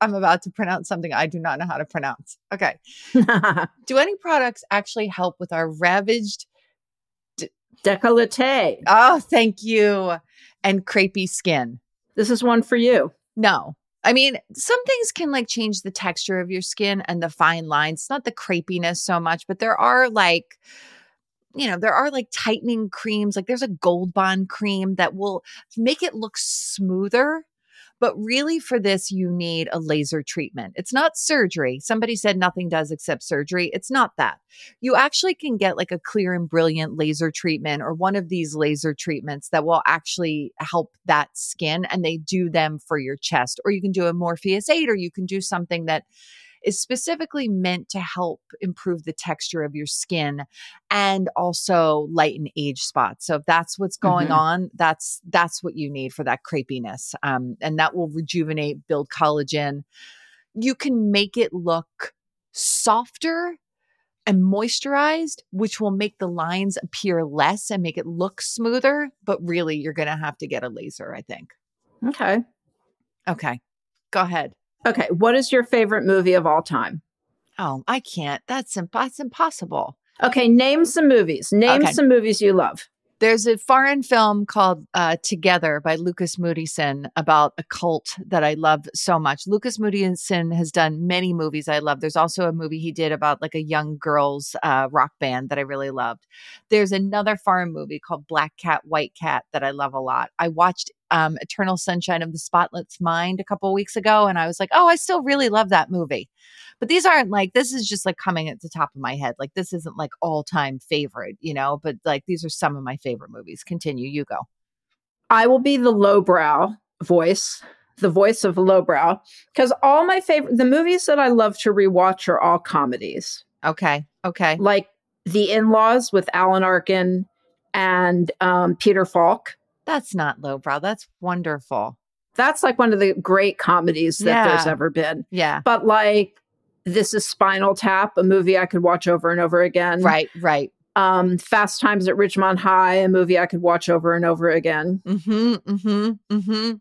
I'm about to pronounce something I do not know how to pronounce. Okay. Do any products actually help with our ravaged... Décolleté. Oh, thank you. And crepey skin. This is one for you. No. I mean, some things can like change the texture of your skin and the fine lines. It's not the crepiness so much, but there are like, you know, there are like tightening creams. Like there's a Gold Bond cream that will make it look smoother. But really for this, you need a laser treatment. It's not surgery. Somebody said nothing does except surgery. It's not that. You actually can get like a clear and brilliant laser treatment or one of these laser treatments that will actually help that skin. And they do them for your chest, or you can do a Morpheus eight, or you can do something that is specifically meant to help improve the texture of your skin and also lighten age spots. So if that's what's going mm-hmm. on, that's that's what you need for that crepiness. Um, and that will rejuvenate, build collagen. You can make it look softer and moisturized, which will make the lines appear less and make it look smoother. But really, you're going to have to get a laser, I think. Okay. Okay. Go ahead. Okay, what is your favorite movie of all time? Oh, I can't. That's, imp- that's impossible. Okay, name some movies. Name okay. some movies you love. There's a foreign film called uh, Together by Lucas Moodysson about a cult that I love so much. Lucas Moodysson has done many movies I love. There's also a movie he did about like a young girl's uh, rock band that I really loved. There's another foreign movie called Black Cat, White Cat that I love a lot. I watched um, Eternal Sunshine of the Spotless Mind a couple of weeks ago and I was like, oh, I still really love that movie. But these aren't like, this is just like coming at the top of my head. Like this isn't like all time favorite, you know, but like these are some of my favorite movies. Continue, you go. I will be the lowbrow voice, the voice of lowbrow, because all my favorite, the movies that I love to rewatch are all comedies. Okay. Okay. Like The In-Laws with Alan Arkin and um, Peter Falk. That's not lowbrow. That's wonderful. That's like one of the great comedies that yeah. there's ever been. Yeah. But like, This Is Spinal Tap, a movie I could watch over and over again. Right, right. Um, Fast Times at Ridgemont High, a movie I could watch over and over again. Mm-hmm, mm-hmm, mm-hmm.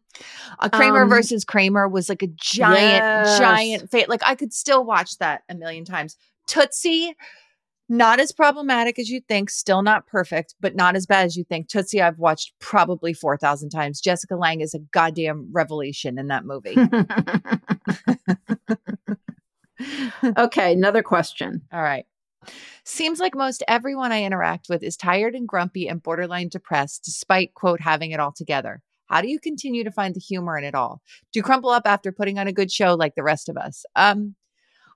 Uh, Kramer um, versus Kramer was like a giant, yes. giant fate. Like I could still watch that a million times. Tootsie, not as problematic as you think. Still not perfect, but not as bad as you think. Tootsie, I've watched probably four thousand times. Jessica Lange is a goddamn revelation in that movie. Okay, another question. All right. Seems like most everyone I interact with is tired and grumpy and borderline depressed despite, quote, having it all together. How do you continue to find the humor in it all? Do you crumple up after putting on a good show like the rest of us? Um,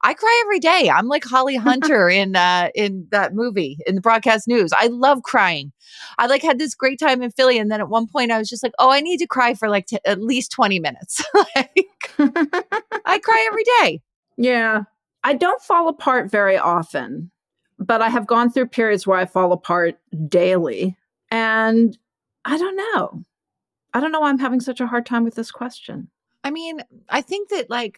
I cry every day. I'm like Holly Hunter in uh, in that movie, in the broadcast news. I love crying. I like had this great time in Philly. And then at one point I was just like, oh, I need to cry for like t- at least twenty minutes. Like, I cry every day. Yeah. I don't fall apart very often, but I have gone through periods where I fall apart daily. And I don't know. I don't know why I'm having such a hard time with this question. I mean, I think that like,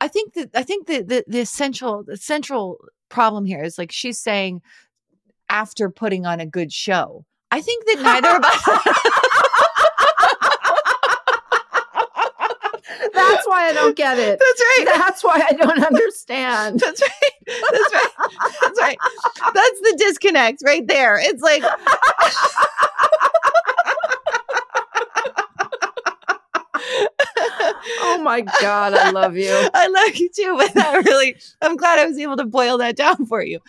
I think that I think that the, the essential the central problem here is like she's saying after putting on a good show. I think that neither of us. That's why I don't get it. That's right. That's why I don't understand. That's right. That's right. That's right. That's the disconnect right there. It's like. Oh my God, I love you. I love you too, but that really, I'm glad I was able to boil that down for you.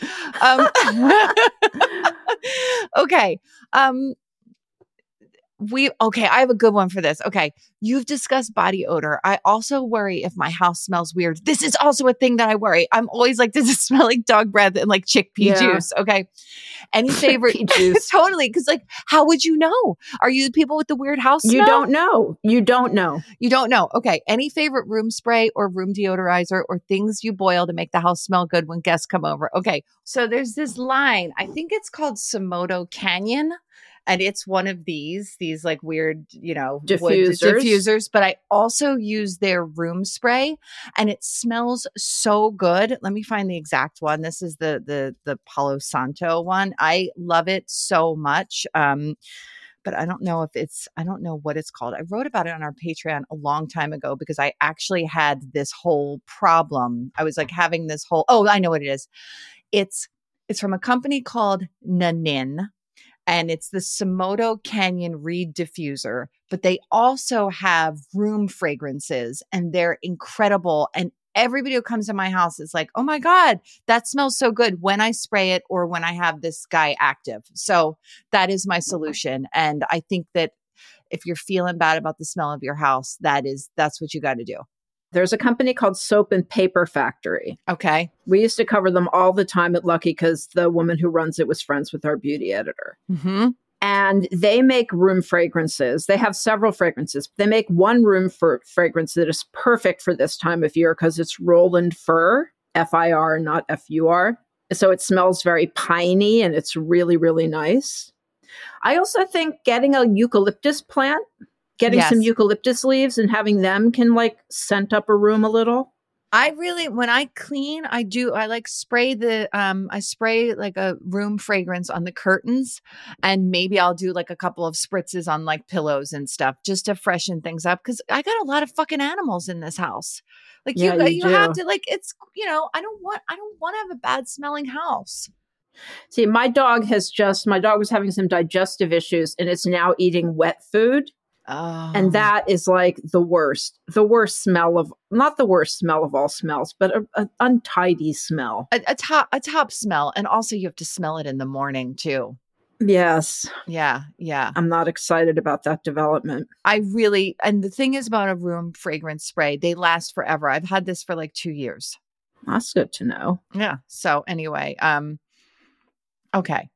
Um, okay. Um, we, okay. I have a good one for this. Okay. You've discussed body odor. I also worry if my house smells weird. This is also a thing that I worry. I'm always like, does it smell like dog breath and like chickpea yeah. juice? Okay. Any favorite juice? Totally. Cause like, how would you know? Are you the people with the weird house smell? You don't know. You don't know. You don't know. Okay. Any favorite room spray or room deodorizer or things you boil to make the house smell good when guests come over? Okay. So there's this line, I think it's called Simoto Canyon. And it's one of these, these like weird, you know, diffusers. Wood diffusers. But I also use their room spray and it smells so good. Let me find the exact one. This is the the the Palo Santo one. I love it so much. Um, but I don't know if it's, I don't know what it's called. I wrote about it on our Patreon a long time ago because I actually had this whole problem. I was like having this whole, oh, I know what it is. It's, it's from a company called Nanin. And it's the Simoto Canyon Reed Diffuser, but they also have room fragrances and they're incredible. And everybody who comes to my house is like, oh my God, that smells so good when I spray it or when I have this guy active. So that is my solution. And I think that if you're feeling bad about the smell of your house, that is, that's what you got to do. There's a company called Soap and Paper Factory. Okay. We used to cover them all the time at Lucky because the woman who runs it was friends with our beauty editor. Mm-hmm. And they make room fragrances. They have several fragrances. They make one room for fragrance that is perfect for this time of year because it's Roland Fir, F I R, not F U R. So it smells very piney and it's really, really nice. I also think getting a eucalyptus plant Getting yes. some eucalyptus leaves and having them can like scent up a room a little. I really, when I clean, I do, I like spray the, um, I spray like a room fragrance on the curtains and maybe I'll do like a couple of spritzes on like pillows and stuff just to freshen things up. Cause I got a lot of fucking animals in this house. Like you, yeah, you, you have to like, it's, you know, I don't want, I don't want to have a bad smelling house. See, my dog has just, my dog was having some digestive issues and it's now eating wet food. Oh. And that is like the worst, the worst smell of, not the worst smell of all smells, but an untidy smell. A, a top, a top smell. And also you have to smell it in the morning too. Yes. Yeah. Yeah. I'm not excited about that development. I really, and the thing is about a room fragrance spray, they last forever. I've had this for like two years. That's good to know. Yeah. So anyway, um, okay.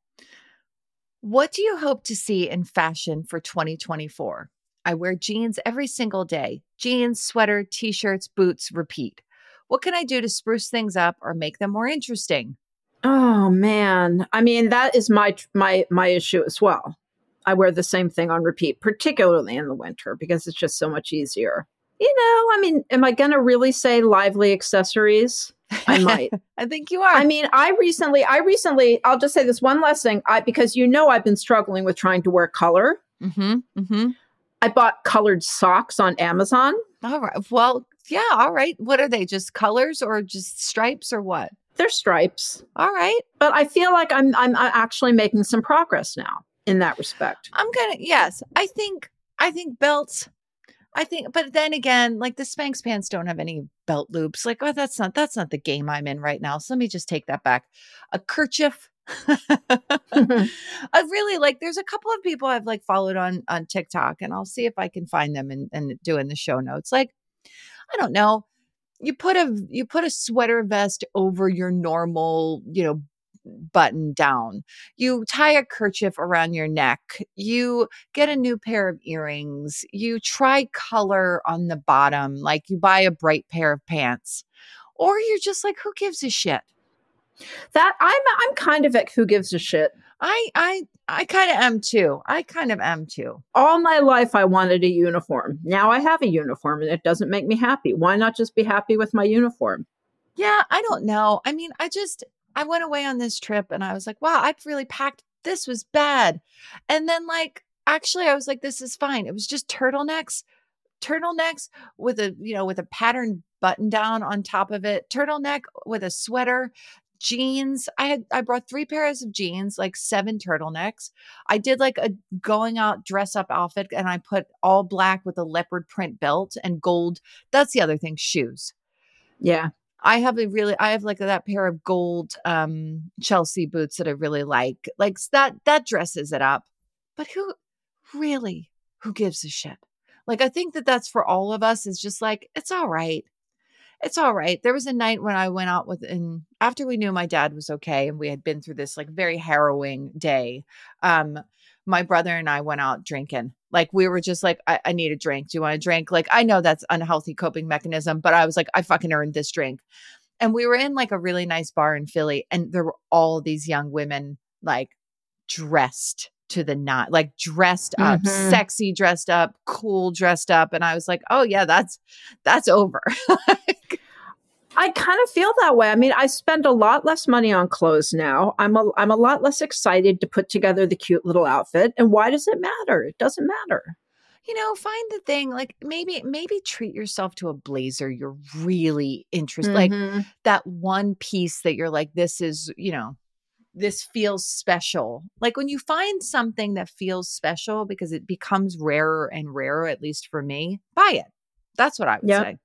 What do you hope to see in fashion for twenty twenty-four? I wear jeans every single day. Jeans, sweater, t-shirts, boots, repeat. What can I do to spruce things up or make them more interesting? Oh man. I mean, that is my my my issue as well. I wear the same thing on repeat, particularly in the winter because it's just so much easier. You know, I mean, am I going to really say lively accessories? I might. I think you are. I mean, I recently, I recently, I'll just say this one last thing. I, because you know, I've been struggling with trying to wear color. Mm-hmm, mm-hmm. I bought colored socks on Amazon. All right. Well, yeah. All right. What are they? Just colors or just stripes or what? They're stripes. All right. But I feel like I'm, I'm actually making some progress now in that respect. I'm going to, yes, I think, I think belts. I think, but then again, like the Spanx pants don't have any belt loops. Like, oh, that's not, that's not the game I'm in right now. So let me just take that back. A kerchief. I really like, there's a couple of people I've like followed on, on TikTok, and I'll see if I can find them and, and do in the show notes. Like, I don't know. You put a, you put a sweater vest over your normal, you know, button down. You tie a kerchief around your neck. You get a new pair of earrings. You try color on the bottom, like you buy a bright pair of pants, or you're just like, who gives a shit? That I'm, I'm kind of like, who gives a shit? I, I, I kind of am too. I kind of am too. All my life, I wanted a uniform. Now I have a uniform, and it doesn't make me happy. Why not just be happy with my uniform? Yeah, I don't know. I mean, I just, I went away on this trip and I was like, wow, I've really packed. This was bad. And then like, actually I was like, this is fine. It was just turtlenecks, turtlenecks with a, you know, with a patterned button down on top of it, turtleneck with a sweater, jeans. I had, I brought three pairs of jeans, like seven turtlenecks. I did like a going out dress up outfit, and I put all black with a leopard print belt and gold. That's the other thing. Shoes. Yeah. I have a really, I have like that pair of gold um, Chelsea boots that I really like. Like that, that dresses it up. But who really, who gives a shit? Like, I think that that's for all of us, is just like, it's all right. It's all right. There was a night when I went out with, and after we knew my dad was okay, and we had been through this like very harrowing day, um, my brother and I went out drinking. Like, we were just like, I, I need a drink. Do you want a drink? Like, I know that's unhealthy coping mechanism, but I was like, I fucking earned this drink. And we were in like a really nice bar in Philly, and there were all these young women like dressed to the knot, like dressed up, mm-hmm. sexy, dressed up, cool, dressed up. And I was like, oh yeah, that's, that's over. Like, I kind of feel that way. I mean, I spend a lot less money on clothes now. I'm a, I'm a lot less excited to put together the cute little outfit. And why does it matter? It doesn't matter. You know, find the thing, like maybe, maybe treat yourself to a blazer you're really interested, mm-hmm. like that one piece that you're like, this is, you know, this feels special. Like when you find something that feels special, because it becomes rarer and rarer, at least for me, buy it. That's what I would yep. say.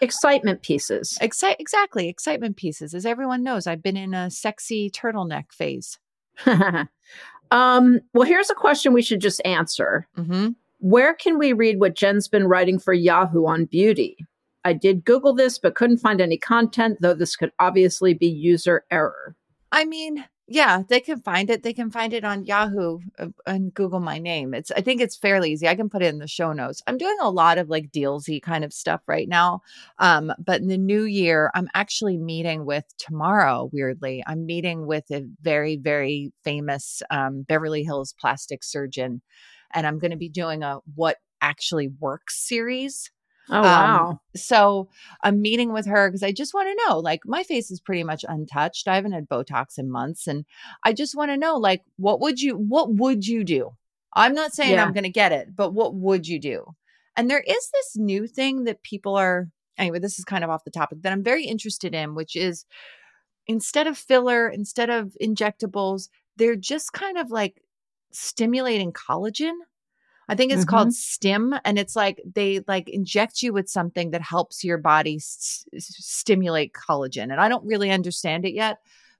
Excitement pieces. Excite exactly. Excitement pieces. As everyone knows, I've been in a sexy turtleneck phase. um, well, here's a question we should just answer. Mm-hmm. Where can we read what Jen's been writing for Yahoo on beauty? I did Google this, but couldn't find any content, though this could obviously be user error. I mean, yeah, they can find it. They can find it on Yahoo and Google my name. It's, I think it's fairly easy. I can put it in the show notes. I'm doing a lot of like dealsy kind of stuff right now. Um, but in the new year, I'm actually meeting with tomorrow. Weirdly, I'm meeting with a very, very famous um, Beverly Hills plastic surgeon, and I'm going to be doing a What Actually Works series. Oh, wow. Um, so I'm meeting with her because I just want to know, like, my face is pretty much untouched. I haven't had Botox in months. And I just want to know, like, what would you, what would you do? I'm not saying yeah. I'm going to get it, but what would you do? And there is this new thing that people are, anyway, this is kind of off the topic, that I'm very interested in, which is instead of filler, instead of injectables, they're just kind of like stimulating collagen. I think it's mm-hmm. called stim, and it's like they like inject you with something that helps your body s- stimulate collagen. And I don't really understand it yet,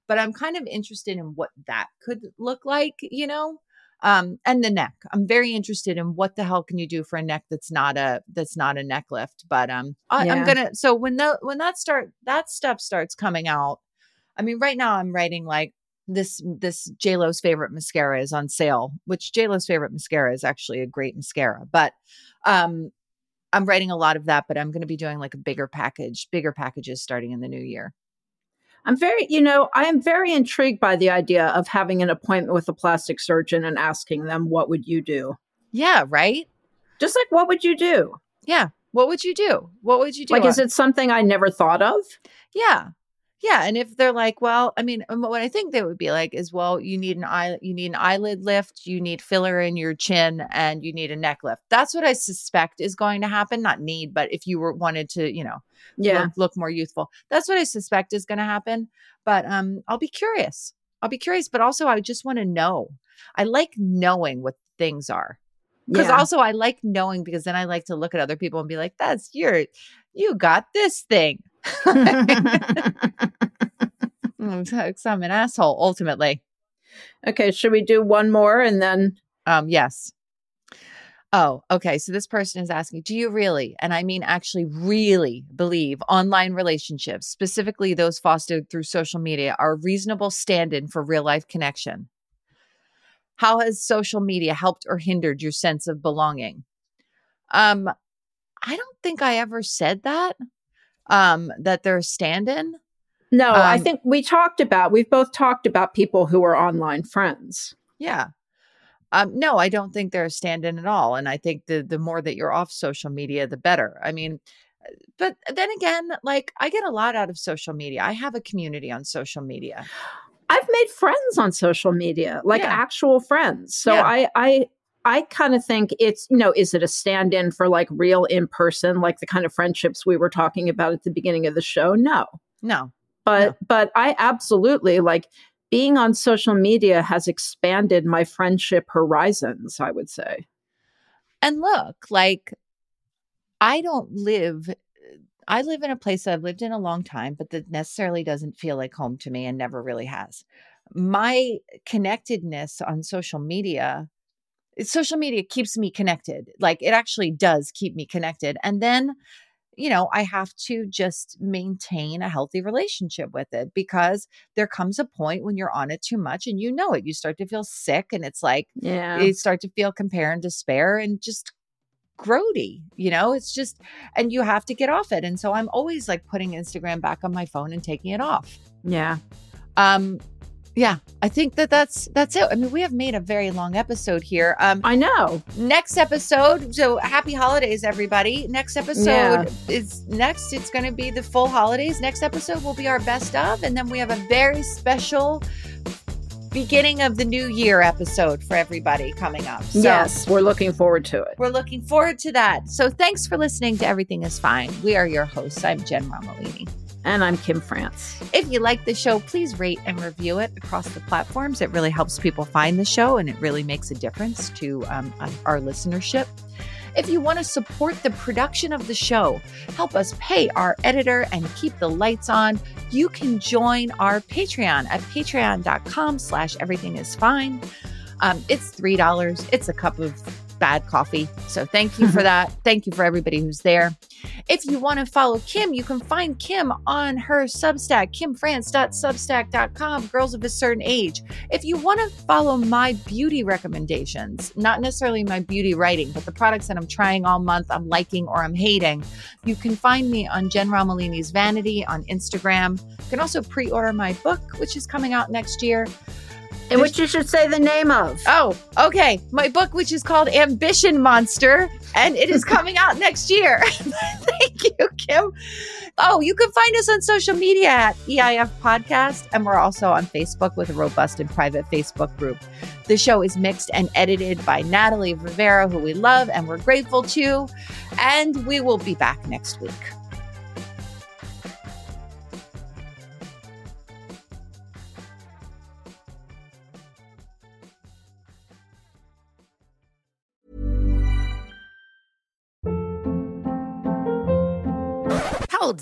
but I'm kind of interested in what that could look like, you know, um, and the neck. I'm very interested in what the hell can you do for a neck that's not a that's not a neck lift. But um, I, yeah. I'm gonna so when the when that start that stuff starts coming out. I mean, right now I'm writing like. This, this JLo's favorite mascara is on sale, which JLo's favorite mascara is actually a great mascara, but, um, I'm writing a lot of that, but I'm going to be doing like a bigger package, bigger packages starting in the new year. I'm very, you know, I am very intrigued by the idea of having an appointment with a plastic surgeon and asking them, what would you do? Yeah. Right. Just like, what would you do? Yeah. What would you do? What would you do? Like, is it something I never thought of? Yeah. Yeah. And if they're like, well, I mean, what I think they would be like is, well, you need an eye, you need an eyelid lift, you need filler in your chin, and you need a neck lift. That's what I suspect is going to happen. Not need, but if you were wanted to, you know, yeah. look, look more youthful, that's what I suspect is going to happen. But um, I'll be curious. I'll be curious. But also I just want to know, I like knowing what things are. Because yeah. also I like knowing, because then I like to look at other people and be like, that's your, you got this thing. Because I'm an asshole, ultimately. Okay. Should we do one more and then? Um, yes. Oh, okay. So this person is asking, do you really, and I mean actually really, believe online relationships, specifically those fostered through social media, are a reasonable stand-in for real life connection? How has social media helped or hindered your sense of belonging? Um, I don't think I ever said that, um, that they're a stand-in. No, um, I think we talked about, we've both talked about people who are online friends. Yeah. Um, no, I don't think they're a stand-in at all. And I think the the more that you're off social media, the better. I mean, but then again, like I get a lot out of social media. I have a community on social media. I've made friends on social media, like yeah. actual friends. So yeah. I, I, I kind of think it's, you know, is it a stand-in for like real in-person, like the kind of friendships we were talking about at the beginning of the show? No, no, but, no. but I absolutely like being on social media has expanded my friendship horizons, I would say. And look, like I don't live I live in a place that I've lived in a long time, but that necessarily doesn't feel like home to me and never really has. My connectedness on social media, social media keeps me connected. Like it actually does keep me connected. And then, you know, I have to just maintain a healthy relationship with it, because there comes a point when you're on it too much and you know it, you start to feel sick and it's like, yeah. you start to feel compare and despair and just grody, you know, it's just, and you have to get off it. And so I'm always like putting Instagram back on my phone and taking it off. Yeah. Um, yeah, I think that that's, that's it. I mean, we have made a very long episode here. Um, I know. Next episode. So happy holidays, everybody. Next episode yeah. is next. It's going to be the full holidays. Next episode will be our best of. And then we have a very special beginning of the new year episode for everybody coming up. So yes, we're looking forward to it. We're looking forward to that. So thanks for listening to Everything Is Fine. We are your hosts. I'm Jen Romolini. And I'm Kim France. If you like the show, please rate and review it across the platforms. It really helps people find the show, and it really makes a difference to um, our listenership. If you want to support the production of the show, help us pay our editor and keep the lights on, you can join our Patreon at patreon.com slash everything is fine. Um, it's three dollars. It's a cup of bad coffee. So thank you for that. Thank you for everybody who's there. If you want to follow Kim, you can find Kim on her Substack, kim france dot substack dot com, Girls of a Certain Age. If you want to follow my beauty recommendations, not necessarily my beauty writing, but the products that I'm trying all month, I'm liking or I'm hating, you can find me on Jen Romolini's Vanity on Instagram. You can also pre-order my book, which is coming out next year. And which you should say the name of. Oh, okay. My book, which is called Ambition Monster, and it is coming out next year. Thank you, Kim. Oh, you can find us on social media at E I F Podcast, and we're also on Facebook with a robust and private Facebook group. The show is mixed and edited by Natalie Rivera, who we love and we're grateful to, and we will be back next week. Hold